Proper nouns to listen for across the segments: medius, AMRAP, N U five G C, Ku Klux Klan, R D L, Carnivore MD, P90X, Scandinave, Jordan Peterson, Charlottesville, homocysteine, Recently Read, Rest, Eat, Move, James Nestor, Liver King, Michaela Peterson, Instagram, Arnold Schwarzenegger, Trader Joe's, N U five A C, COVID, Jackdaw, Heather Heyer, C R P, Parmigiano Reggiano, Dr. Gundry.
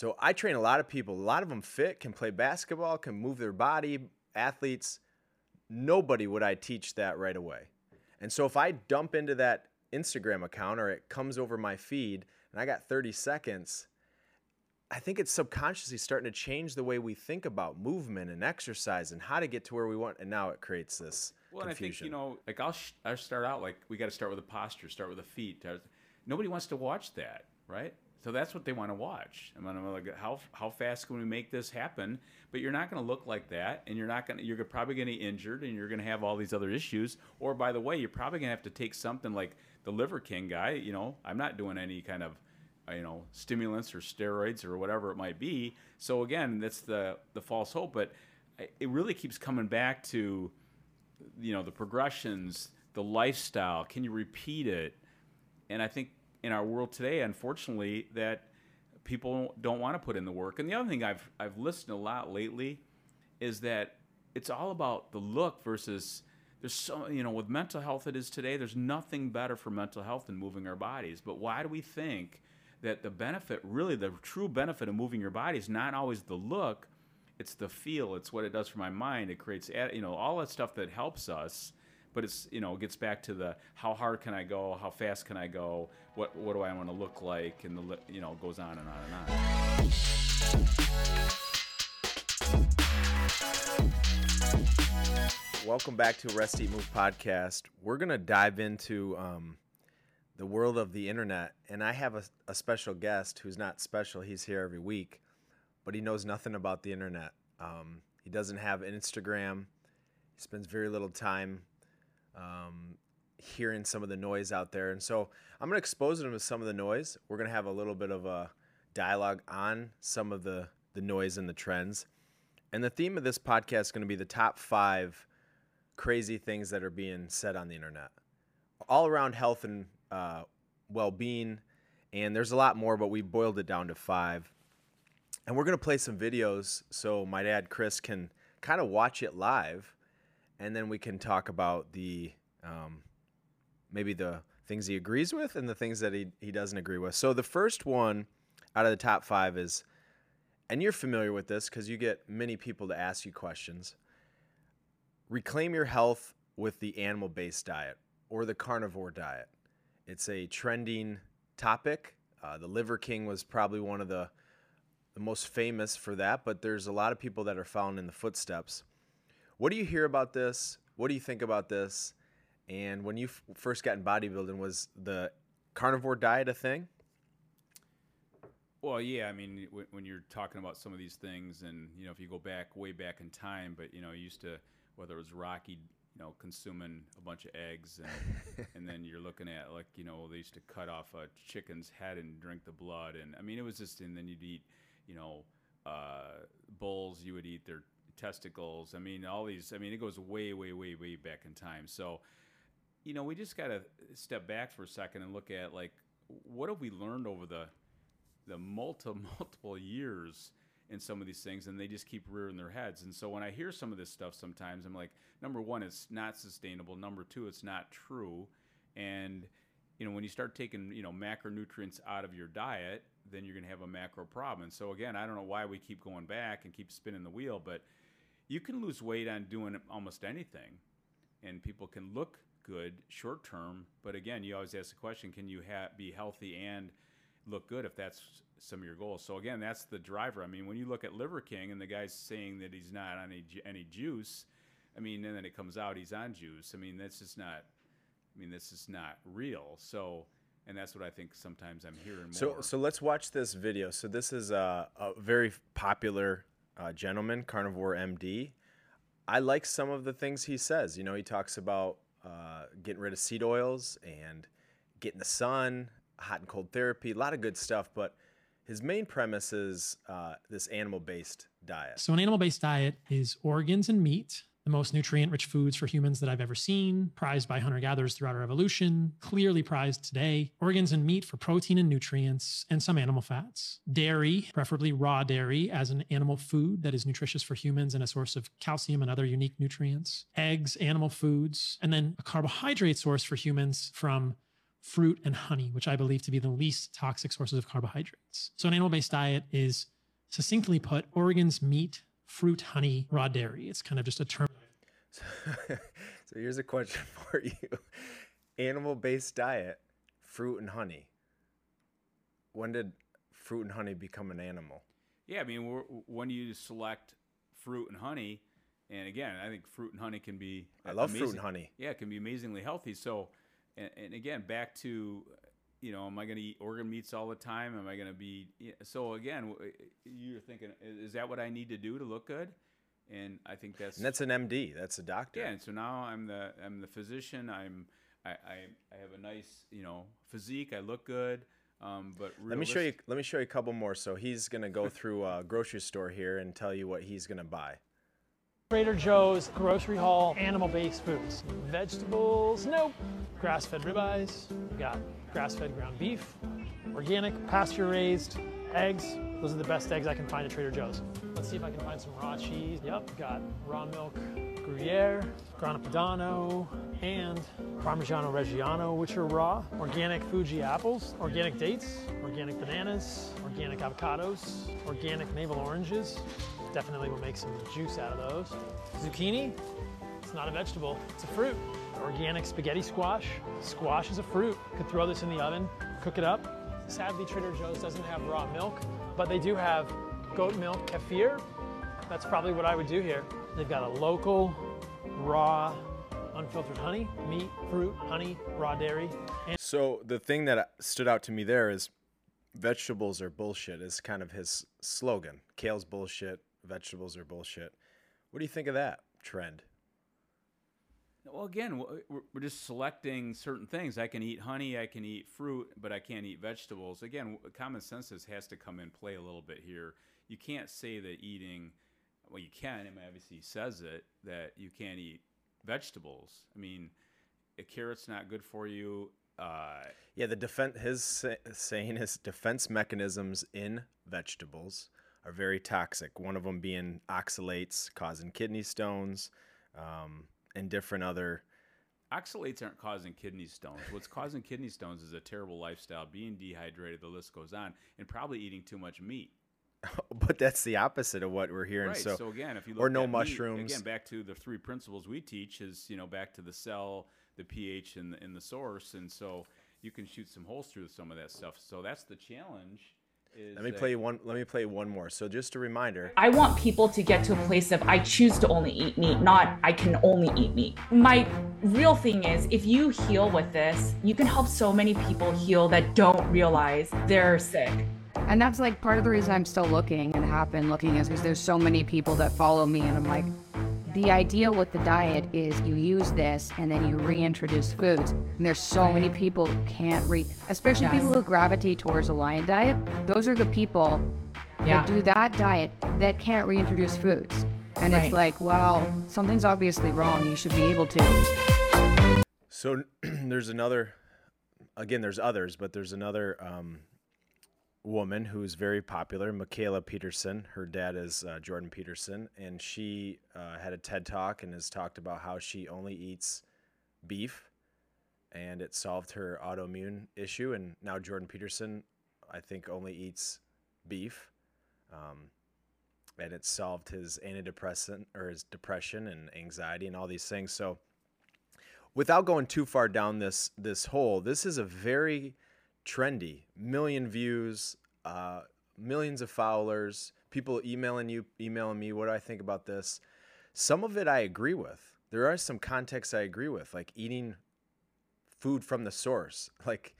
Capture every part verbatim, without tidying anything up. So I train a lot of people. A lot of them fit, can play basketball, can move their body, athletes. Nobody would I teach that right away. And so if I dump into that Instagram account or it comes over my feed and I got thirty seconds, I think it's subconsciously starting to change the way we think about movement and exercise and how to get to where we want. And now it creates this well, confusion. And I think, you know, like I'll, sh I'll start out like we got to start with the posture, start with the feet. Nobody wants to watch that, right? So that's what they want to watch. I mean, I'm like, how how fast can we make this happen? But you're not going to look like that, and you're not going. You're probably going to be injured, and you're going to have all these other issues. Or by the way, you're probably going to have to take something like the Liver King guy. You know, I'm not doing any kind of, you know, stimulants or steroids or whatever it might be. So again, that's the the false hope. But it really keeps coming back to, you know, the progressions, the lifestyle. Can you repeat it? And I think, in our world today, unfortunately, that people don't want to put in the work. And the other thing I've, I've listened a lot lately is that it's all about the look versus there's so, you know, with mental health it is today, there's nothing better for mental health than moving our bodies. But why do we think that the benefit, really the true benefit of moving your body is not always the look, it's the feel, it's what it does for my mind. It creates, you know, all that stuff that helps us. But it's, you know, it gets back to the how hard can I go, how fast can I go, what what do I want to look like, and the, you know, it goes on and on and on. Welcome back to Rest, Eat, Move podcast. We're gonna dive into um, the world of the internet, and I have a, a special guest who's not special. He's here every week, but he knows nothing about the internet. Um, he doesn't have an Instagram. He spends very little time um hearing some of the noise out there, and so I'm gonna expose them to some of the noise. We're gonna have a little bit of a dialogue on some of the the noise and the trends, and the theme of this podcast is going to be the top five crazy things that are being said on the internet all around health and uh well-being. And there's a lot more, but we boiled it down to five, and we're gonna play some videos so my dad Chris can kind of watch it live. And then we can talk about the um, maybe the things he agrees with and the things that he, he doesn't agree with. So the first one out of the top five is, and you're familiar with this because you get many people to ask you questions, reclaim your health with the animal-based diet or the carnivore diet. It's a trending topic. Uh, the Liver King was probably one of the, the most famous for that, but there's a lot of people that are following in the footsteps. What do you hear about this? What do you think about this? And when you f first got in bodybuilding, was the carnivore diet a thing? Well, yeah. I mean, w when you're talking about some of these things, and you know, if you go back way back in time, but you know, you used to, whether it was Rocky, you know, consuming a bunch of eggs, and, and then you're looking at like, you know, they used to cut off a chicken's head and drink the blood, and I mean, it was just, and then you'd eat, you know, uh, bulls. You would eat their testicles. I mean, all these, I mean, it goes way, way, way, way back in time. So, you know, we just got to step back for a second and look at, like, what have we learned over the, the multiple, multiple years in some of these things, and they just keep rearing their heads. And so when I hear some of this stuff sometimes, I'm like, number one, it's not sustainable. Number two, it's not true. And, you know, when you start taking, you know, macronutrients out of your diet, then you're going to have a macro problem. And so, again, I don't know why we keep going back and keep spinning the wheel, but you can lose weight on doing almost anything, and people can look good short term. But again, you always ask the question, can you ha be healthy and look good if that's some of your goals? So again, that's the driver. I mean, when you look at Liver King and the guy's saying that he's not on any, any juice, I mean, and then it comes out he's on juice. I mean, that's just not, I mean, this is not real. So, and that's what I think sometimes I'm hearing more. So, so let's watch this video. So this is a, a very popular Uh, gentleman, Carnivore M D. I like some of the things he says. You know, he talks about uh, getting rid of seed oils and getting the sun, hot and cold therapy, a lot of good stuff. But his main premise is uh, this animal-based diet. So an animal-based diet is organs and meat, the most nutrient-rich foods for humans that I've ever seen, prized by hunter-gatherers throughout our evolution, clearly prized today. Organs and meat for protein and nutrients, and some animal fats. Dairy, preferably raw dairy, as an animal food that is nutritious for humans and a source of calcium and other unique nutrients. Eggs, animal foods, and then a carbohydrate source for humans from fruit, and honey, which I believe to be the least toxic sources of carbohydrates. So an animal-based diet is, succinctly put, organs, meat, fruit, honey, raw dairy. It's kind of just a term. So, so here's a question for you. Animal-based diet, fruit and honey. When did fruit and honey become an animal? Yeah, I mean, we're, when you select fruit and honey, and again, I think fruit and honey can be... I love amazing, fruit and honey. Yeah, it can be amazingly healthy. So, and, and again, back to, you know, am I going to eat organ meats all the time? Am I going to be... Yeah, so again, you're thinking, is that what I need to do to look good? And I think that's... And that's an M D. That's a doctor. Yeah, and so now I'm the I'm the physician. I'm I, I, I have a nice, you know, physique. I look good. Um, but let me show you. Let me show you a couple more. So he's going to go through a grocery store here and tell you what he's going to buy. Trader Joe's grocery haul, animal-based foods. Vegetables, nope. Grass-fed ribeyes. We got grass-fed ground beef. Organic, pasture-raised eggs. Those are the best eggs I can find at Trader Joe's. Let's see if I can find some raw cheese. Yep, got raw milk, Gruyere, Grana Padano, and Parmigiano Reggiano, which are raw. Organic Fuji apples, organic dates, organic bananas, organic avocados, organic navel oranges. Definitely will make some juice out of those. Zucchini, it's not a vegetable, it's a fruit. Organic spaghetti squash. Squash is a fruit. Could throw this in the oven, cook it up. Sadly, Trader Joe's doesn't have raw milk, but they do have goat milk kefir. That's probably what I would do here. They've got a local, raw, unfiltered honey, meat, fruit, honey, raw dairy. And so the thing that stood out to me there is vegetables are bullshit is kind of his slogan. Kale's bullshit, vegetables are bullshit. What do you think of that trend? Well, again, we're just selecting certain things. I can eat honey, I can eat fruit, but I can't eat vegetables. Again, common sense has to come in play a little bit here. You can't say that eating, well, you can, and obviously he says it, that you can't eat vegetables. I mean, a carrot's not good for you. Uh, yeah, the defense, his saying is defense mechanisms in vegetables are very toxic, one of them being oxalates, causing kidney stones, um, and different other... Oxalates aren't causing kidney stones. What's causing kidney stones is a terrible lifestyle, being dehydrated, the list goes on, and probably eating too much meat. But that's the opposite of what we're hearing. Right. So, so again, if you look or no at mushrooms, meat, again, back to the three principles we teach is, you know, back to the cell, the pH, and the, and the source. And so you can shoot some holes through some of that stuff. So that's the challenge. Is let me play one. Let me play one more. So just a reminder. I want people to get to a place of I choose to only eat meat, not I can only eat meat. My real thing is if you heal with this, you can help so many people heal that don't realize they're sick. And that's like part of the reason I'm still looking and have been looking is because there's so many people that follow me and I'm like, the idea with the diet is you use this and then you reintroduce foods. And there's so many people who can't re, especially yes. people who gravitate towards a lion diet. Those are the people yeah. that do that diet that can't reintroduce foods. And right. it's like, well, something's obviously wrong. You should be able to. So there's another, again, there's others, but there's another, um, woman who's very popular, Michaela Peterson. Her dad is uh, Jordan Peterson, and she uh, had a TED Talk and has talked about how she only eats beef, and it solved her autoimmune issue. And now Jordan Peterson, I think, only eats beef, um, and it solved his antidepressant or his depression and anxiety and all these things. So, without going too far down this this hole, this is a very trendy, million views, uh, millions of followers, people emailing you, emailing me, what do I think about this? Some of it I agree with. There are some contexts I agree with, like eating food from the source, like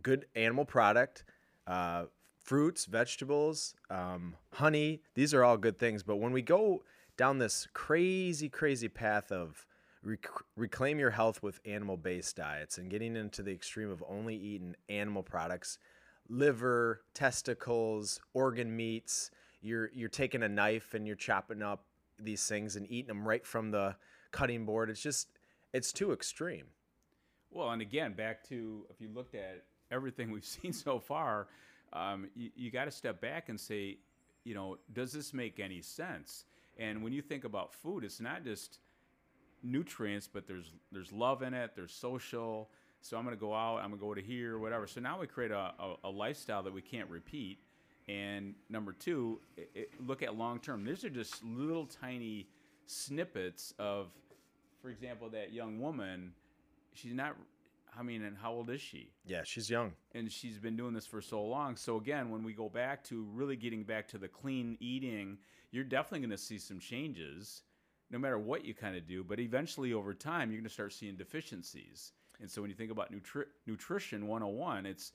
good animal product, uh, fruits, vegetables, um, honey. These are all good things. But when we go down this crazy, crazy path of reclaim your health with animal-based diets and getting into the extreme of only eating animal products, liver, testicles, organ meats. You're you're taking a knife and you're chopping up these things and eating them right from the cutting board. It's just, it's too extreme. Well, and again, back to if you looked at everything we've seen so far, um, you, you got to step back and say, you know, does this make any sense? And when you think about food, it's not just nutrients, but there's there's love in it, there's social, So I'm going to go out, I'm going to go to here, whatever. So now we create a, a, a lifestyle that we can't repeat. And number two, it, it, look at long term. These are just little tiny snippets of, for example, that young woman, she's not, I mean, and how old is she? Yeah, she's young. And she's been doing this for so long. So again, when we go back to really getting back to the clean eating, you're definitely going to see some changes no matter what you kind of do. But eventually over time, you're going to start seeing deficiencies. And so when you think about nutri- nutrition one oh one, it's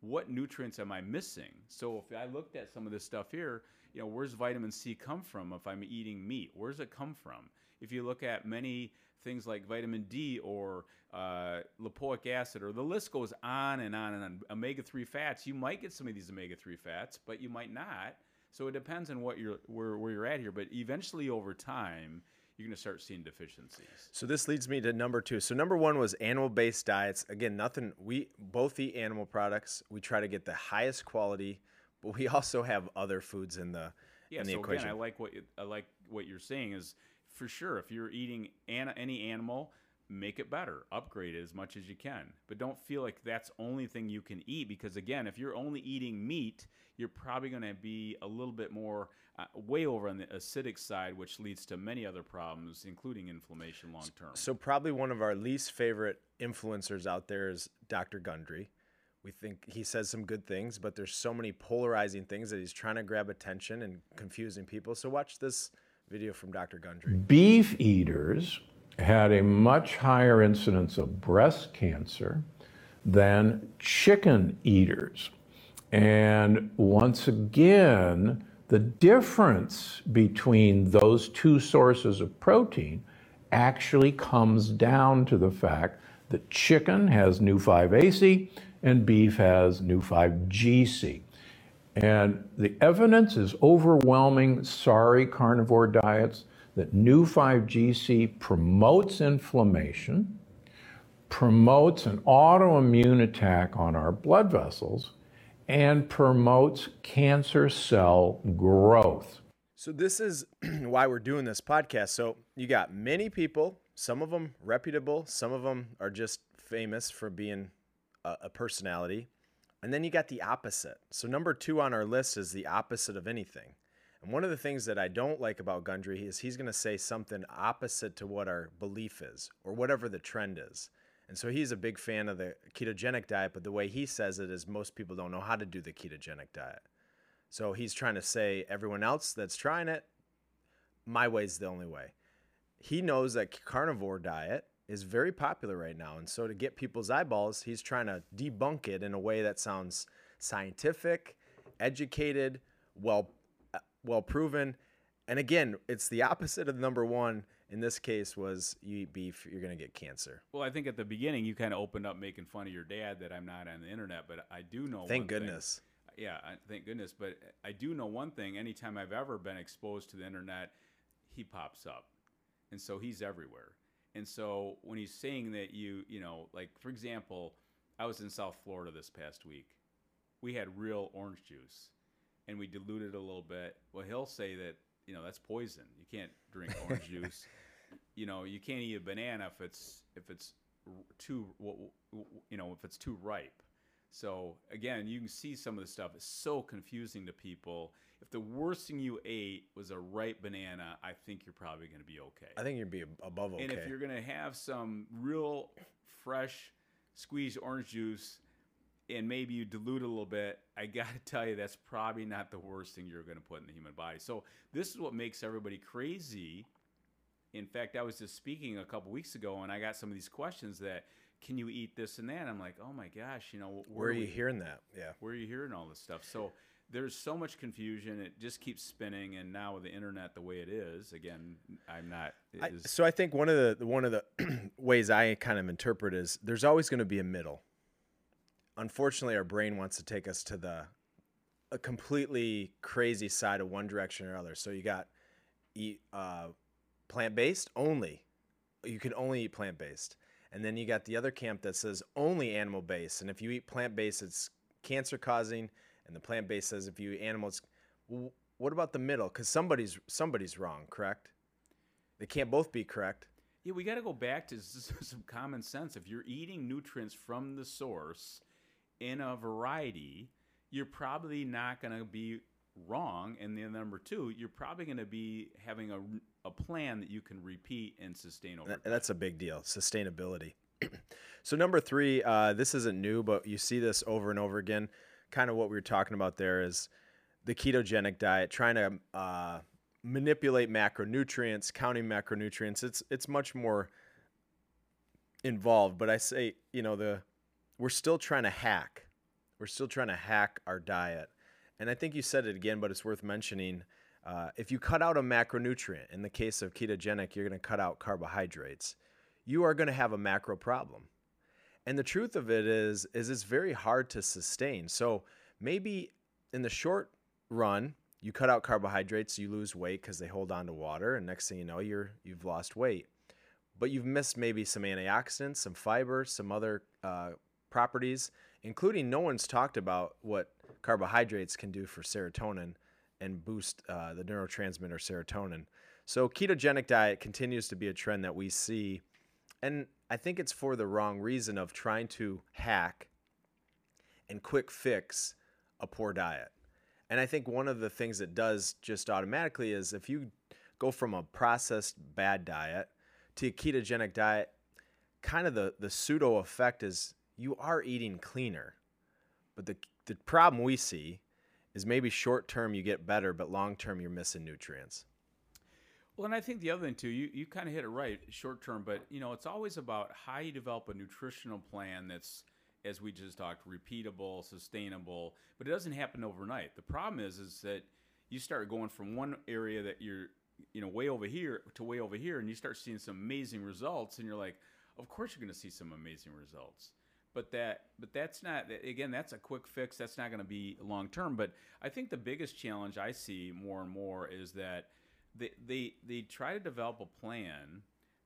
what nutrients am I missing? So if I looked at some of this stuff here, you know, where's vitamin C come from if I'm eating meat? Where's it come from? If you look at many things like vitamin D or uh, lipoic acid, or the list goes on and on and on. omega three fats, you might get some of these omega three fats, but you might not. So it depends on what you're, where, where you're at here. But eventually over time, you're going to start seeing deficiencies. So this leads me to number two. So number one was animal-based diets. Again, nothing. We both eat animal products. We try to get the highest quality, but we also have other foods in the yeah, in the so equation. Again, I like what I like what you're saying is for sure. If you're eating an, any animal, make it better, upgrade it as much as you can. But don't feel like that's the only thing you can eat, because again, if you're only eating meat, you're probably going to be a little bit more uh, way over on the acidic side, which leads to many other problems, including inflammation long term. So probably one of our least favorite influencers out there is Doctor Gundry. We think he says some good things, but there's so many polarizing things that he's trying to grab attention and confusing people. So watch this video from Doctor Gundry. Beef eaters had a much higher incidence of breast cancer than chicken eaters. And once again, the difference between those two sources of protein actually comes down to the fact that chicken has N U five A C and beef has N U five G C. And the evidence is overwhelming, sorry, carnivore diets, that N U five G C promotes inflammation, promotes an autoimmune attack on our blood vessels, and promotes cancer cell growth. So this is why we're doing this podcast. So you got many people, some of them reputable, some of them are just famous for being a, a personality. And then you got the opposite. So number two on our list is the opposite of anything. And one of the things that I don't like about Gundry is he's going to say something opposite to what our belief is or whatever the trend is. And so he's a big fan of the ketogenic diet, but the way he says it is most people don't know how to do the ketogenic diet. So he's trying to say everyone else that's trying it, my way's the only way. He knows that carnivore diet is very popular right now. And so to get people's eyeballs, he's trying to debunk it in a way that sounds scientific, educated, well well proven. And again, it's the opposite of number one. In this case was you eat beef, you're going to get cancer. Well, I think at the beginning you kind of opened up making fun of your dad that I'm not on the internet, but I do know Thank one goodness. Thing. Yeah, thank goodness. But I do know one thing. Anytime I've ever been exposed to the internet, he pops up. And so he's everywhere. And so when he's saying that you, you know, like for example, I was in South Florida this past week. We had real orange juice. And we diluted a little bit. Well, he'll say that, you know, that's poison. You can't drink orange juice. You know, you can't eat a banana if it's if it's too, you know, if it's too ripe. So again, you can see some of the stuff is so confusing to people. If the worst thing you ate was a ripe banana, I think you're probably going to be okay. I think you'd be above okay. And if you're going to have some real fresh squeezed orange juice, and maybe you dilute a little bit, I got to tell you, that's probably not the worst thing you're going to put in the human body. So this is what makes everybody crazy. In fact, I was just speaking a couple weeks ago, and I got some of these questions that, can you eat this and that? And I'm like, oh, my gosh, you know. Where, where are you we, hearing that? Yeah. Where are you hearing all this stuff? So there's so much confusion. It just keeps spinning. And now with the internet the way it is, again, I'm not. I, is, so I think one of the, one of the ways I kind of interpret is there's always going to be a middle. Unfortunately, our brain wants to take us to the a completely crazy side of one direction or other. So you got eat uh, plant-based only. You can only eat plant-based. And then you got the other camp that says only animal-based. And if you eat plant-based, it's cancer-causing. And the plant-based says if you eat animals, well, what about the middle? Because somebody's, somebody's wrong, correct? They can't both be correct. Yeah, we got to go back to some common sense. If you're eating nutrients from the source in a variety, you're probably not going to be wrong. And then number two, you're probably going to be having a, a plan that you can repeat and sustain over time. That's a big deal, sustainability. So number three, uh, this isn't new, but you see this over and over again. Kind of what we were talking about there is the ketogenic diet, trying to uh, – manipulate macronutrients, counting macronutrients. It's it's much more involved, but I say, you know, the we're still trying to hack. We're still trying to hack our diet. And I think you said it again, but it's worth mentioning. Uh, if you cut out a macronutrient, in the case of ketogenic, you're going to cut out carbohydrates. You are going to have a macro problem. And the truth of it is, is it's very hard to sustain. So maybe in the short run, you cut out carbohydrates, you lose weight because they hold on to water, and next thing you know, you're, you've lost weight. But you've missed maybe some antioxidants, some fiber, some other uh, properties, including no one's talked about what carbohydrates can do for serotonin and boost uh, the neurotransmitter serotonin. So ketogenic diet continues to be a trend that we see, and I think it's for the wrong reason of trying to hack and quick fix a poor diet. And I think one of the things it does just automatically is if you go from a processed bad diet to a ketogenic diet, kind of the, the pseudo effect is you are eating cleaner. But the, the problem we see is maybe short-term you get better, but long-term you're missing nutrients. Well, and I think the other thing, too, you, you kind of hit it right, short-term. But, you know, it's always about how you develop a nutritional plan that's, as we just talked, repeatable, sustainable, but it doesn't happen overnight. The problem is, is that you start going from one area that you're, you know, way over here to way over here, and you start seeing some amazing results, and you're like, of course you're going to see some amazing results. But that, but that's not, again, that's a quick fix. That's not going to be long term. But I think the biggest challenge I see more and more is that they they, they try to develop a plan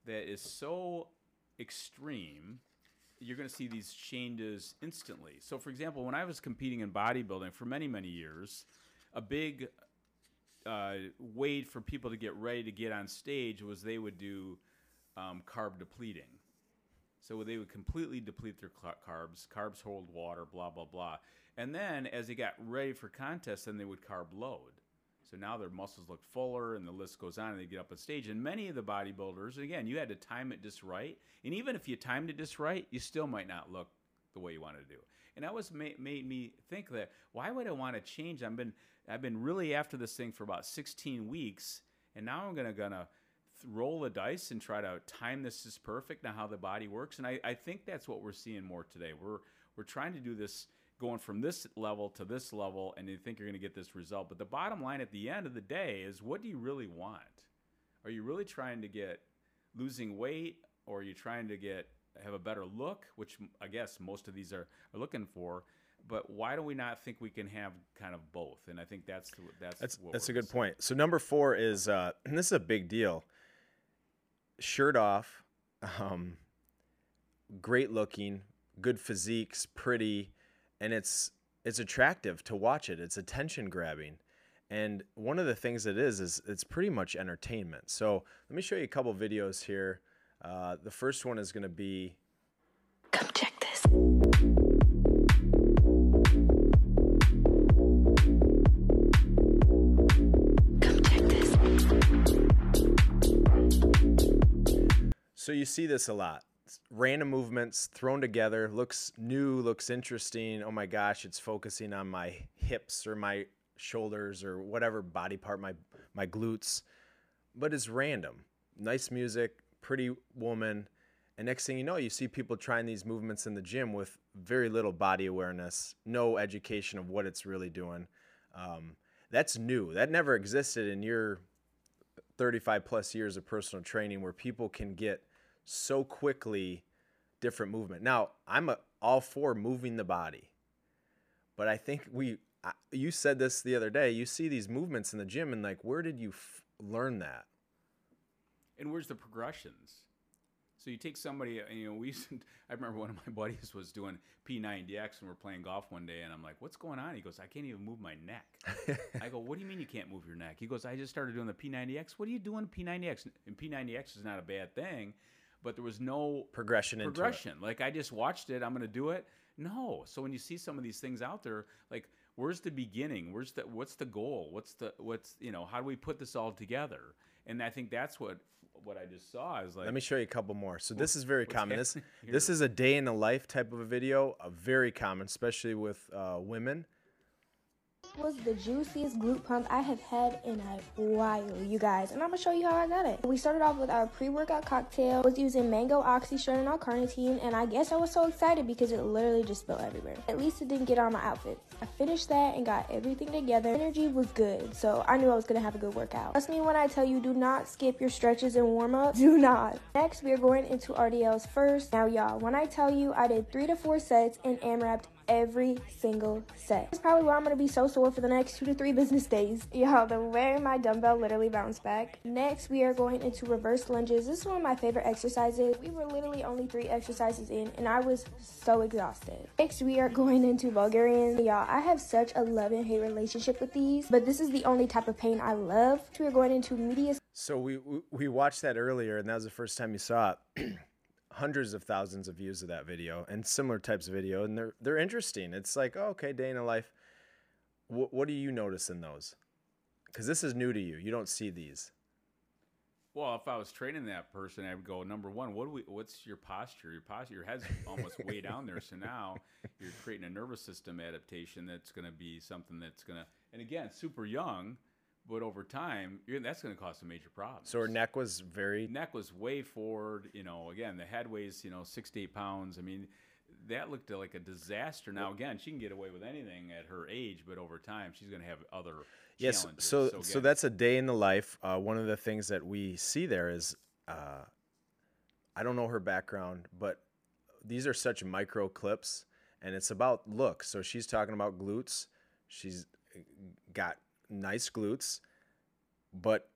that is so extreme. You're going to see these changes instantly. So, for example, when I was competing in bodybuilding for many, many years, a big uh, way for people to get ready to get on stage was they would do um, carb depleting. So they would completely deplete their carbs. Carbs hold water, blah, blah, blah. And then as they got ready for contests, then they would carb load. So now their muscles look fuller, and the list goes on, and they get up on stage. And many of the bodybuilders, again, you had to time it just right. And even if you timed it just right, you still might not look the way you want to do. And that was made, made me think that, why would I want to change? I've been, I've been really after this thing for about sixteen weeks, and now I'm gonna gonna roll the dice and try to time this is perfect, now how the body works. And I, I think that's what we're seeing more today. We're we're trying to do this, going from this level to this level, and you think you're going to get this result. But the bottom line at the end of the day is, what do you really want? Are you really trying to get losing weight, or are you trying to get have a better look, which I guess most of these are, are looking for? But why do we not think we can have kind of both? And I think that's that's that's, what that's a good point. So number four is, uh, and this is a big deal, shirt off, um, great looking, good physiques, pretty. And it's it's attractive to watch it. It's attention grabbing. And one of the things it is, is it's pretty much entertainment. So let me show you a couple videos here. Uh, the first one is going to be... Come check this. Come check this. So you see this a lot. Random movements thrown together, looks new, looks interesting. Oh my gosh, it's focusing on my hips or my shoulders or whatever body part, my my glutes, but it's random. Nice music, pretty woman, and next thing you know, you see people trying these movements in the gym with very little body awareness, no education of what it's really doing. Um, that's new. That never existed in your thirty-five plus years of personal training, where people can get so quickly different movement. Now, I'm a, all for moving the body, but I think we, I, you said this the other day, you see these movements in the gym and like, where did you f learn that? And where's the progressions? So you take somebody, you know, we used to, I remember one of my buddies was doing P ninety X and we're playing golf one day and I'm like, what's going on? He goes, I can't even move my neck. I go, what do you mean you can't move your neck? He goes, I just started doing the P ninety X. What are you doing P ninety X? And P ninety X is not a bad thing, but there was no progression. Progression. Into it. Like, I just watched it. I'm going to do it. No. So when you see some of these things out there, like, where's the beginning? Where's the, what's the goal? What's the, what's, you know, how do we put this all together? And I think that's what what I just saw is like. Let me show you a couple more. So this is very common. This this is a day in the life type of a video, uh, very common, especially with uh, women. This was the juiciest glute pump I have had in a while, you guys, and I'm gonna show you how I got it. We started off with our pre-workout cocktail. I was using mango, oxystrain, and all-carnitine, and I guess I was so excited because it literally just spilled everywhere. At least it didn't get on my outfit. I finished that and got everything together. Energy was good, so I knew I was gonna have a good workout. Trust me when I tell you, do not skip your stretches and warm-up. Do not. Next, we are going into R D Ls first. Now, y'all, when I tell you I did three to four sets and AMRAP'd every single set. That's probably why I'm gonna be so sore for the next two to three business days. Y'all, the way my dumbbell literally bounced back. Next, we are going into reverse lunges. This is one of my favorite exercises. We were literally only three exercises in, and I was so exhausted. Next, we are going into Bulgarians. Y'all, I have such a love and hate relationship with these, but this is the only type of pain I love. Next, we are going into medius. So we, we, we watched that earlier, and that was the first time you saw it. Hundreds of thousands of views of that video and similar types of video, and they're they're interesting. It's like, oh, okay, day in a life. W what do you notice in those? Because this is new to you. You don't see these. Well, if I was training that person, I would go, number one, what do we? What's your posture? Your posture, your head's almost way down there. So now you're creating a nervous system adaptation that's going to be something that's going to, and again, super young. But over time, you're, that's going to cause some major problems. So her neck was very... Neck was way forward. You know, again, the head weighs, you know, six to eight pounds. I mean, that looked like a disaster. Now, again, she can get away with anything at her age, but over time, she's going to have other yes, challenges. So, so, so that's a day in the life. Uh, one of the things that we see there is, uh, I don't know her background, but these are such micro clips, and it's about look. So she's talking about glutes. She's got... nice glutes, but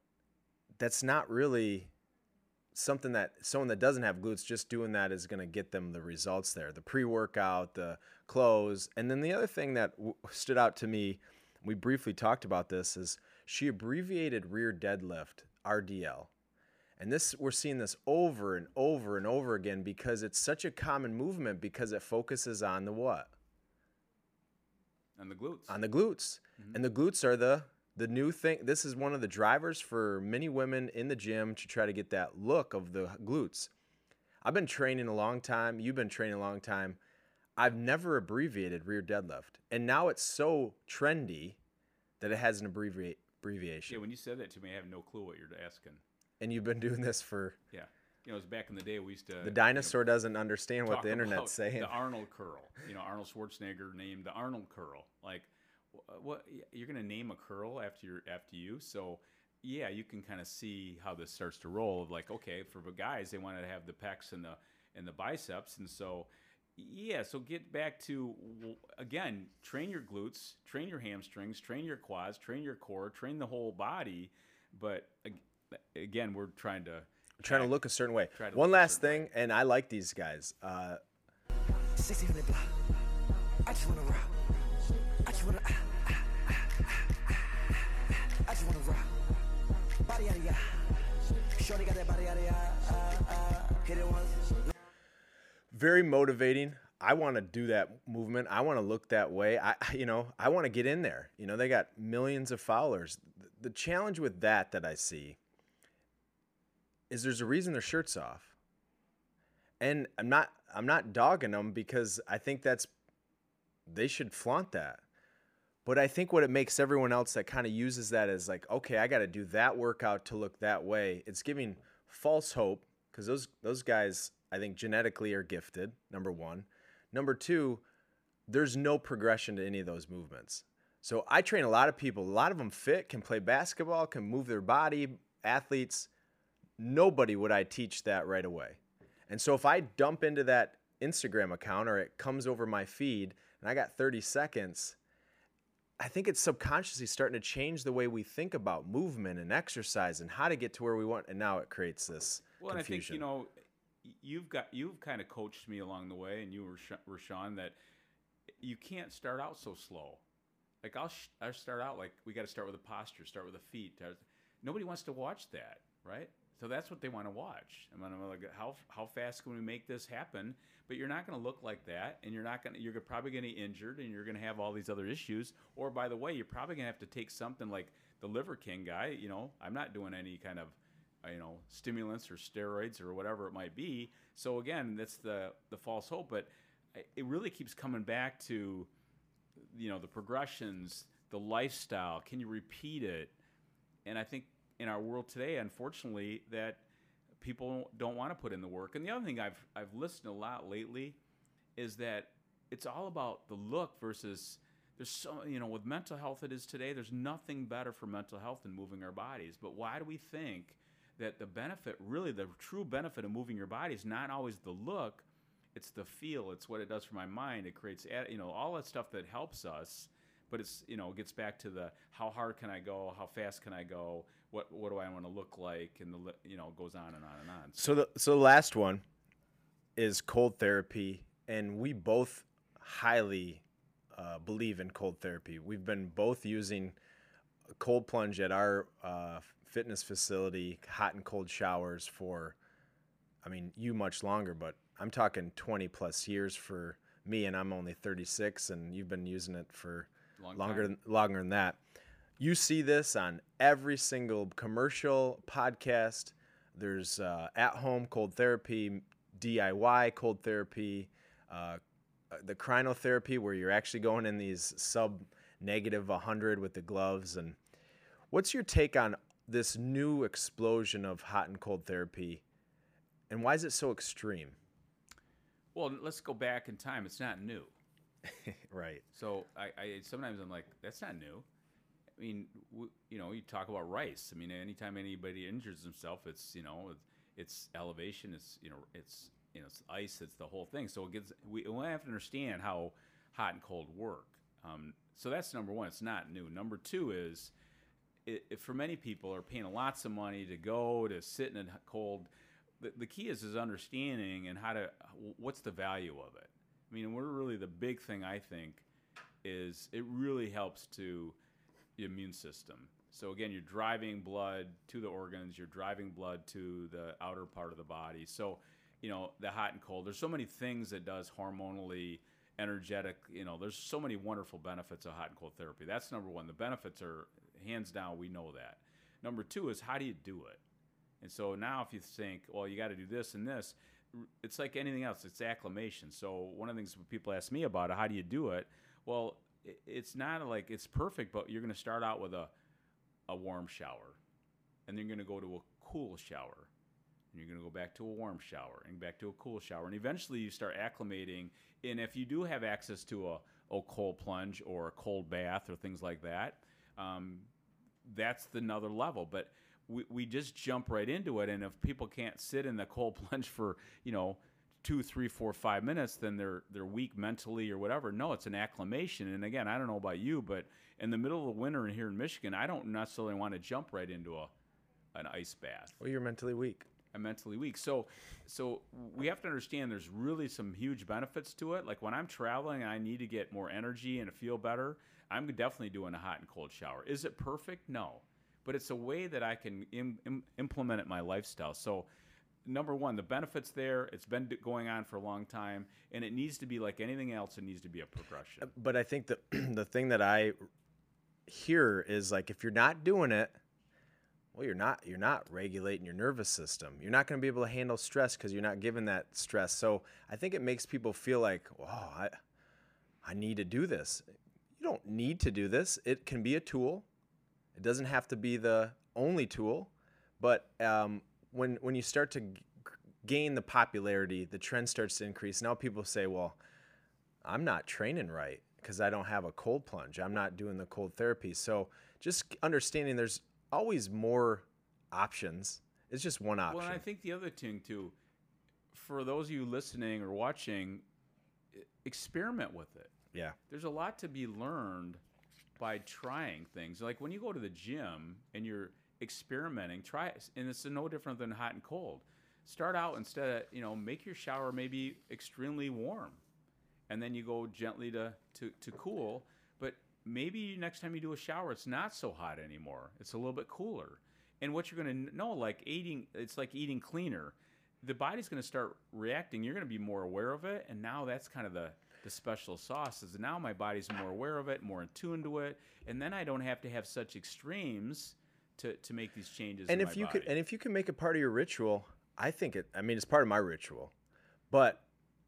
that's not really something that someone that doesn't have glutes just doing that is going to get them the results there. The pre-workout, the clothes. And then the other thing that w stood out to me, we briefly talked about this, is she abbreviated rear deadlift, R D L. And this, we're seeing this over and over and over again because it's such a common movement because it focuses on the what? On the glutes. On the glutes. Mm-hmm. And the glutes are the the new thing. This is one of the drivers for many women in the gym to try to get that look of the glutes. I've been training a long time. You've been training a long time. I've never abbreviated rear deadlift. And now it's so trendy that it has an abbreviate, abbreviation. Yeah, when you said that to me, I have no clue what you're asking. And you've been doing this for... Yeah. You know, it was back in the day we used to... The dinosaur you know, doesn't understand what the internet's saying. The Arnold curl. You know, Arnold Schwarzenegger named the Arnold curl. Like, what, you're going to name a curl after, your, after you? So, yeah, you can kind of see how this starts to roll. Of like, okay, for the guys, they want to have the pecs and the, and the biceps. And so, yeah, so get back to, again, train your glutes, train your hamstrings, train your quads, train your core, train the whole body. But, again, we're trying to... I'm trying to look a certain way. One last thing, and I like these guys. Uh, very motivating. I want to do that movement. I want to look that way. I, you know, I want to get in there. You know, they got millions of followers. The challenge with that that I see is there's a reason their shirt's off. And I'm not I'm not dogging them because I think that's they should flaunt that. But I think what it makes everyone else that kind of uses that is like, okay, I got to do that workout to look that way. It's giving false hope because those those guys I think genetically are gifted, number one. Number two, there's no progression to any of those movements. So I train a lot of people, a lot of them fit, can play basketball, can move their body, athletes. Nobody would I teach that right away. And so if I dump into that Instagram account or it comes over my feed and I got thirty seconds, I think it's subconsciously starting to change the way we think about movement and exercise and how to get to where we want. And now it creates this well, confusion. And I think, you know, you've got you've kind of coached me along the way, and you were Rashawn, that you can't start out so slow. Like I'll sh I start out like we got to start with the posture, start with the feet. Nobody wants to watch that, right? So that's what they want to watch. I mean, I'm like, how how fast can we make this happen? But you're not going to look like that, and you're not going. You're probably going to be injured, and you're going to have all these other issues. Or by the way, you're probably going to have to take something like the Liver King guy. You know, I'm not doing any kind of, you know, stimulants or steroids or whatever it might be. So again, that's the the false hope. But it really keeps coming back to, you know, the progressions, the lifestyle. Can you repeat it? And I think in our world today, unfortunately, that people don't want to put in the work. And the other thing I've, I've listened a lot lately is that it's all about the look versus there's so, you know, with mental health it is today, there's nothing better for mental health than moving our bodies. But why do we think that the benefit, really the true benefit of moving your body is not always the look, it's the feel, it's what it does for my mind. It creates, you know, all that stuff that helps us. But it's, you know, it gets back to the how hard can I go, how fast can I go, what what do I want to look like, and the, you know, it goes on and on and on. So the so the last one is cold therapy, and we both highly uh, believe in cold therapy. We've been both using cold plunge at our uh, fitness facility, hot and cold showers for, I mean, you much longer, but I'm talking twenty plus years for me, and I'm only thirty-six, and you've been using it for Long longer than, longer than that. You see this on every single commercial, podcast. There's uh, at-home cold therapy, D I Y cold therapy, uh, the cryotherapy where you're actually going in these sub negative one hundred with the gloves. And what's your take on this new explosion of hot and cold therapy, and why is it so extreme? Well, let's go back in time. It's not new. Right. So I, I sometimes I'm like, that's not new. I mean, w you know, you talk about rice. I mean, anytime anybody injures himself, it's, you know, it's elevation, it's, you know, it's, you know, it's ice, it's the whole thing. So it gets, we, we have to understand how hot and cold work. Um, so that's number one. It's not new. Number two is, it, it, for many people are paying lots of money to go to sit in a cold. The, the key is is understanding and how to, what's the value of it. I mean, we're really the big thing, I think, is it really helps to the immune system. So again, you're driving blood to the organs, you're driving blood to the outer part of the body. So, you know, the hot and cold, there's so many things that does hormonally, energetic, you know, there's so many wonderful benefits of hot and cold therapy. That's number one. The benefits are hands down, we know that. Number two is how do you do it? And so now if you think, well, you got to do this and this, it's like anything else. It's acclimation. So one of the things people ask me about, how do you do it? Well, it's not like it's perfect, but you're going to start out with a, a warm shower, and then you're going to go to a cool shower, and you're going to go back to a warm shower and back to a cool shower. And eventually you start acclimating. And if you do have access to a, a cold plunge or a cold bath or things like that, um, that's another level. But We, we just jump right into it, and if people can't sit in the cold plunge for, you know, two, three, four, five minutes, then they're they're weak mentally or whatever. No, it's an acclimation. And again, I don't know about you, but in the middle of the winter here in Michigan, I don't necessarily want to jump right into a an ice bath. Well, you're mentally weak. I'm mentally weak. So, so we have to understand there's really some huge benefits to it. Like when I'm traveling and I need to get more energy and to feel better, I'm definitely doing a hot and cold shower. Is it perfect? No. But it's a way that I can im im implement it in my lifestyle. So number one, the benefits there, it's been going on for a long time, and it needs to be like anything else. It needs to be a progression. But I think the, the thing that I hear is like, if you're not doing it, well, you're not, you're not regulating your nervous system. You're not going to be able to handle stress because you're not given that stress. So I think it makes people feel like, oh, I, I need to do this. You don't need to do this. It can be a tool. It doesn't have to be the only tool, but um, when, when you start to g gain the popularity, the trend starts to increase. Now people say, well, I'm not training right because I don't have a cold plunge. I'm not doing the cold therapy. So just understanding there's always more options. It's just one option. Well, and I think the other thing too, for those of you listening or watching, experiment with it. Yeah. There's a lot to be learned by trying things. Like when you go to the gym and you're experimenting, try it. And it's no different than hot and cold. start out instead of, you know, make your shower maybe extremely warm, and then you go gently to, to, to cool. But maybe next time you do a shower, it's not so hot anymore. It's a little bit cooler. And what you're going to know, like eating, it's like eating cleaner. The body's going to start reacting. You're going to be more aware of it. And now that's kind of the, the special sauce, is now my body's more aware of it, more in tune to it. And then I don't have to have such extremes to, to make these changes. And in if my you body. could, and if you can make it part of your ritual, I think it, I mean, it's part of my ritual, but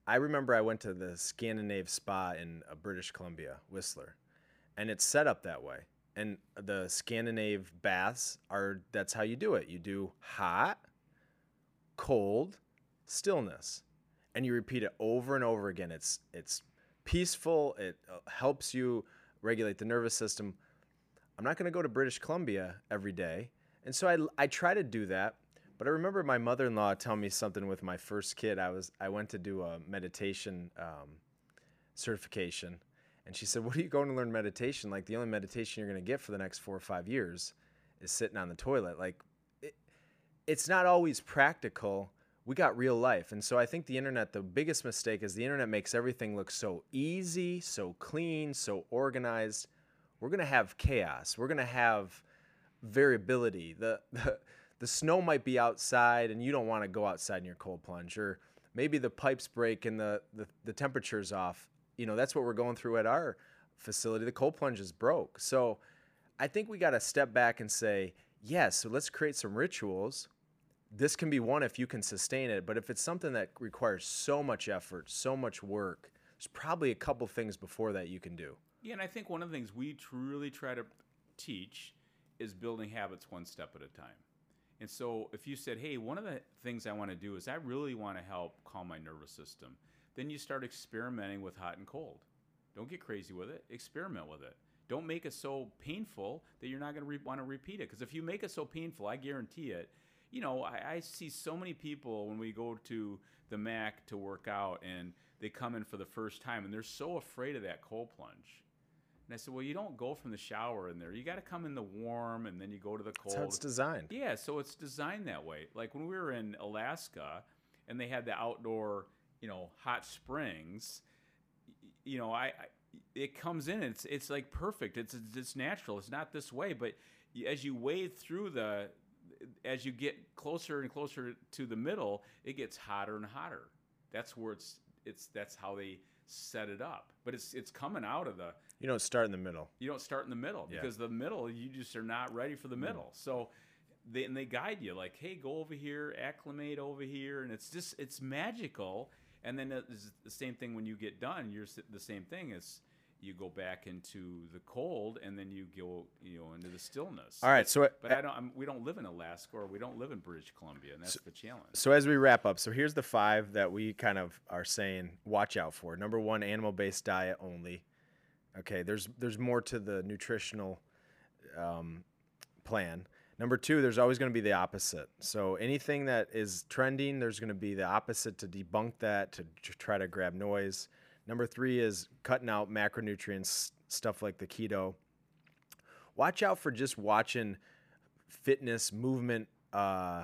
I remember I went to the Scandinave spa in British Columbia, Whistler, and it's set up that way. And the Scandinave baths are, that's how you do it. You do hot, cold, stillness, and you repeat it over and over again. It's, it's peaceful. It helps you regulate the nervous system. I'm not going to go to British Columbia every day. And so I, I try to do that. But I remember my mother-in-law telling me something with my first kid. I was I went to do a meditation um, certification, and she said, "What are you going to learn meditation? Like, the only meditation you're going to get for the next four or five years is sitting on the toilet. Like, it, it's not always practical. We got real life." And so I think the internet, the biggest mistake is the internet makes everything look so easy, so clean, so organized. We're going to have chaos. We're going to have variability. The the The snow might be outside and you don't want to go outside in your cold plunge, or maybe the pipes break and the, the, the temperature's off. You know, that's what we're going through at our facility. The cold plunge is broke. So I think we got to step back and say, yes, yeah, so let's create some rituals. This can be one if you can sustain it, but if it's something that requires so much effort, so much work, there's probably a couple things before that you can do. Yeah, and I think one of the things we truly try to teach is building habits one step at a time. And so if you said, hey, one of the things I want to do is I really want to help calm my nervous system, then you start experimenting with hot and cold. Don't get crazy with it. Experiment with it. Don't make it so painful that you're not going to re- want to repeat it. Because if you make it so painful, I guarantee it. You know, I, I see so many people when we go to the Mac to work out, and they come in for the first time, and they're so afraid of that cold plunge. And I said, well, you don't go from the shower in there. You got to come in the warm, and then you go to the cold. That's how it's designed. Yeah, so it's designed that way. Like when we were in Alaska, and they had the outdoor, you know, hot springs. You know, I, I it comes in. And it's it's like perfect. It's it's natural. It's not this way. But as you wade through the, as you get closer and closer to the middle, it gets hotter and hotter. That's where it's it's that's how they set it up. But it's it's coming out of the, you don't start in the middle. You don't start in the middle, yeah. Because the middle, you just are not ready for the middle. Mm. So they and they guide you like, hey, go over here, acclimate over here, and it's just it's magical. And then it's the same thing when you get done. You're the same thing as you go back into the cold, and then you go you know into the stillness. All right, so it, but I don't I'm, we don't live in Alaska, or we don't live in British Columbia, and that's so, the challenge. So as we wrap up, so here's the five that we kind of are saying watch out for. Number one, animal-based diet only. Okay, there's there's more to the nutritional um, plan. Number two, there's always going to be the opposite. So anything that is trending, there's going to be the opposite to debunk that, to try to grab noise. Number three is cutting out macronutrients, stuff like the keto. Watch out for just watching fitness movement uh,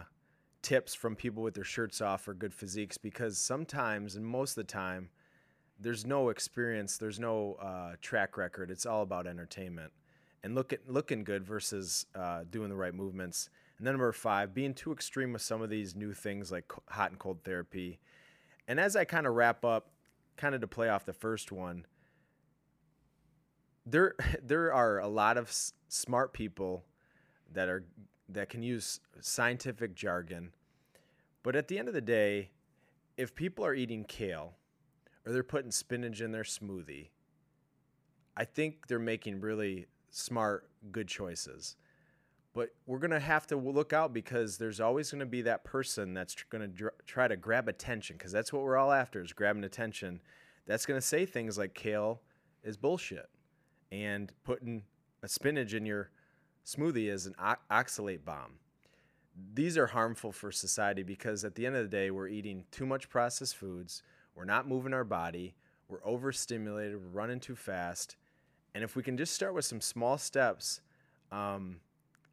tips from people with their shirts off or good physiques, because sometimes, and most of the time, there's no experience, there's no uh, track record. It's all about entertainment and look at, looking good versus uh, doing the right movements. And then number five, being too extreme with some of these new things like hot and cold therapy. And as I kind of wrap up, kind of to play off the first one, there there are a lot of s smart people that are that can use scientific jargon, but at the end of the day, if people are eating kale or they're putting spinach in their smoothie, I think they're making really smart, good choices. But we're going to have to look out, because there's always going to be that person that's going to try to grab attention, because that's what we're all after, is grabbing attention. That's going to say things like kale is bullshit, and putting a spinach in your smoothie is an oxalate bomb. These are harmful for society, because at the end of the day, we're eating too much processed foods. We're not moving our body. We're overstimulated. We're running too fast. And if we can just start with some small steps, um,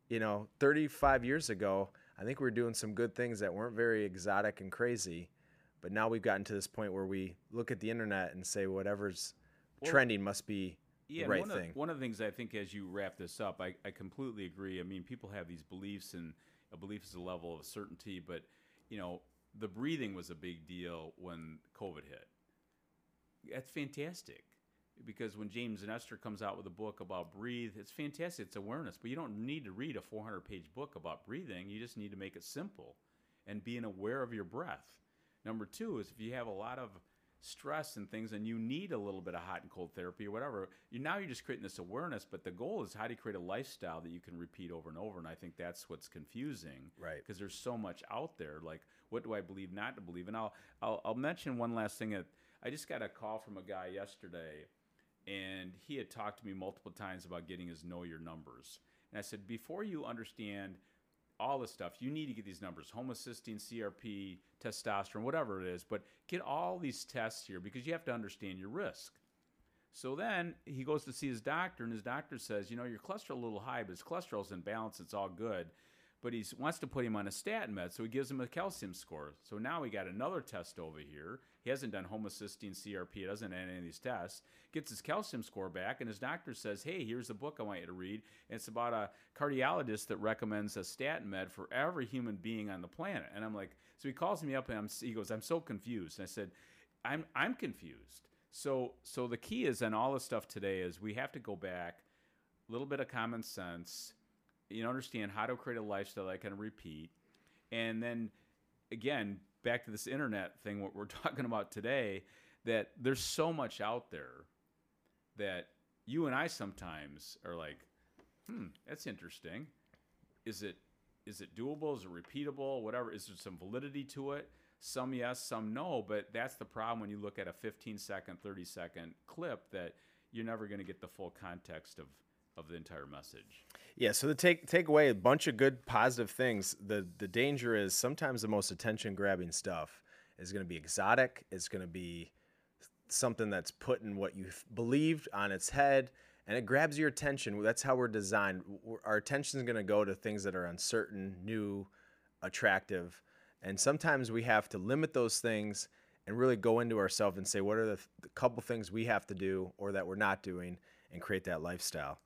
you know, thirty-five years ago, I think we were doing some good things that weren't very exotic and crazy, but now we've gotten to this point where we look at the internet and say whatever's well, trending must be yeah, the right one thing. Of, one of the things I think as you wrap this up, I, I completely agree. I mean, people have these beliefs, and a belief is a level of certainty, but, you know, the breathing was a big deal when COVID hit. That's fantastic, because when James Nestor comes out with a book about breathe, it's fantastic. It's awareness, but you don't need to read a four hundred page book about breathing. You just need to make it simple and being aware of your breath. Number two is if you have a lot of stress and things and you need a little bit of hot and cold therapy or whatever, you now you're just creating this awareness, but the goal is how do you create a lifestyle that you can repeat over and over, and I think that's what's confusing, right? Because there's so much out there, like what do I believe, not to believe. And I'll, I'll, I'll mention one last thing. That I just got a call from a guy yesterday, and he had talked to me multiple times about getting his know your numbers. And I said, before you understand all this stuff, you need to get these numbers, homocysteine, C R P, testosterone, whatever it is, but get all these tests here because you have to understand your risk. So then he goes to see his doctor, and his doctor says, you know, your cholesterol a little high, but his cholesterol's in balance, it's all good. But he wants to put him on a statin med, so he gives him a calcium score. So now we got another test over here. He hasn't done homocysteine, C R P. He doesn't have any of these tests. Gets his calcium score back, and his doctor says, hey, here's a book I want you to read. And it's about a cardiologist that recommends a statin med for every human being on the planet. And I'm like, so he calls me up, and I'm, he goes, I'm so confused. And I said, I'm, I'm confused. So, so the key is in all this stuff today is we have to go back, a little bit of common sense, you understand how to create a lifestyle that I can repeat. And then, again, back to this internet thing, what we're talking about today, that there's so much out there that you and I sometimes are like, hmm, that's interesting. Is it is it doable? Is it repeatable? Whatever. Is there some validity to it? Some yes, some no. But that's the problem when you look at a fifteen second, thirty second clip, that you're never going to get the full context of of the entire message. Yeah, so the take take away a bunch of good positive things. The the danger is sometimes the most attention grabbing stuff is going to be exotic. It's going to be something that's putting what you believed on its head, and it grabs your attention. That's how we're designed. Our attention is going to go to things that are uncertain, new, attractive. And sometimes we have to limit those things and really go into ourselves and say, what are the, the couple things we have to do or that we're not doing, and create that lifestyle.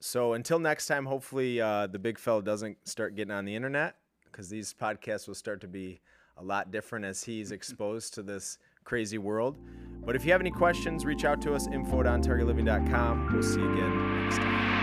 So until next time, hopefully uh, the big fella doesn't start getting on the internet, because these podcasts will start to be a lot different as he's exposed to this crazy world. But if you have any questions, reach out to us, info at ontario living dot com. We'll see you again next time.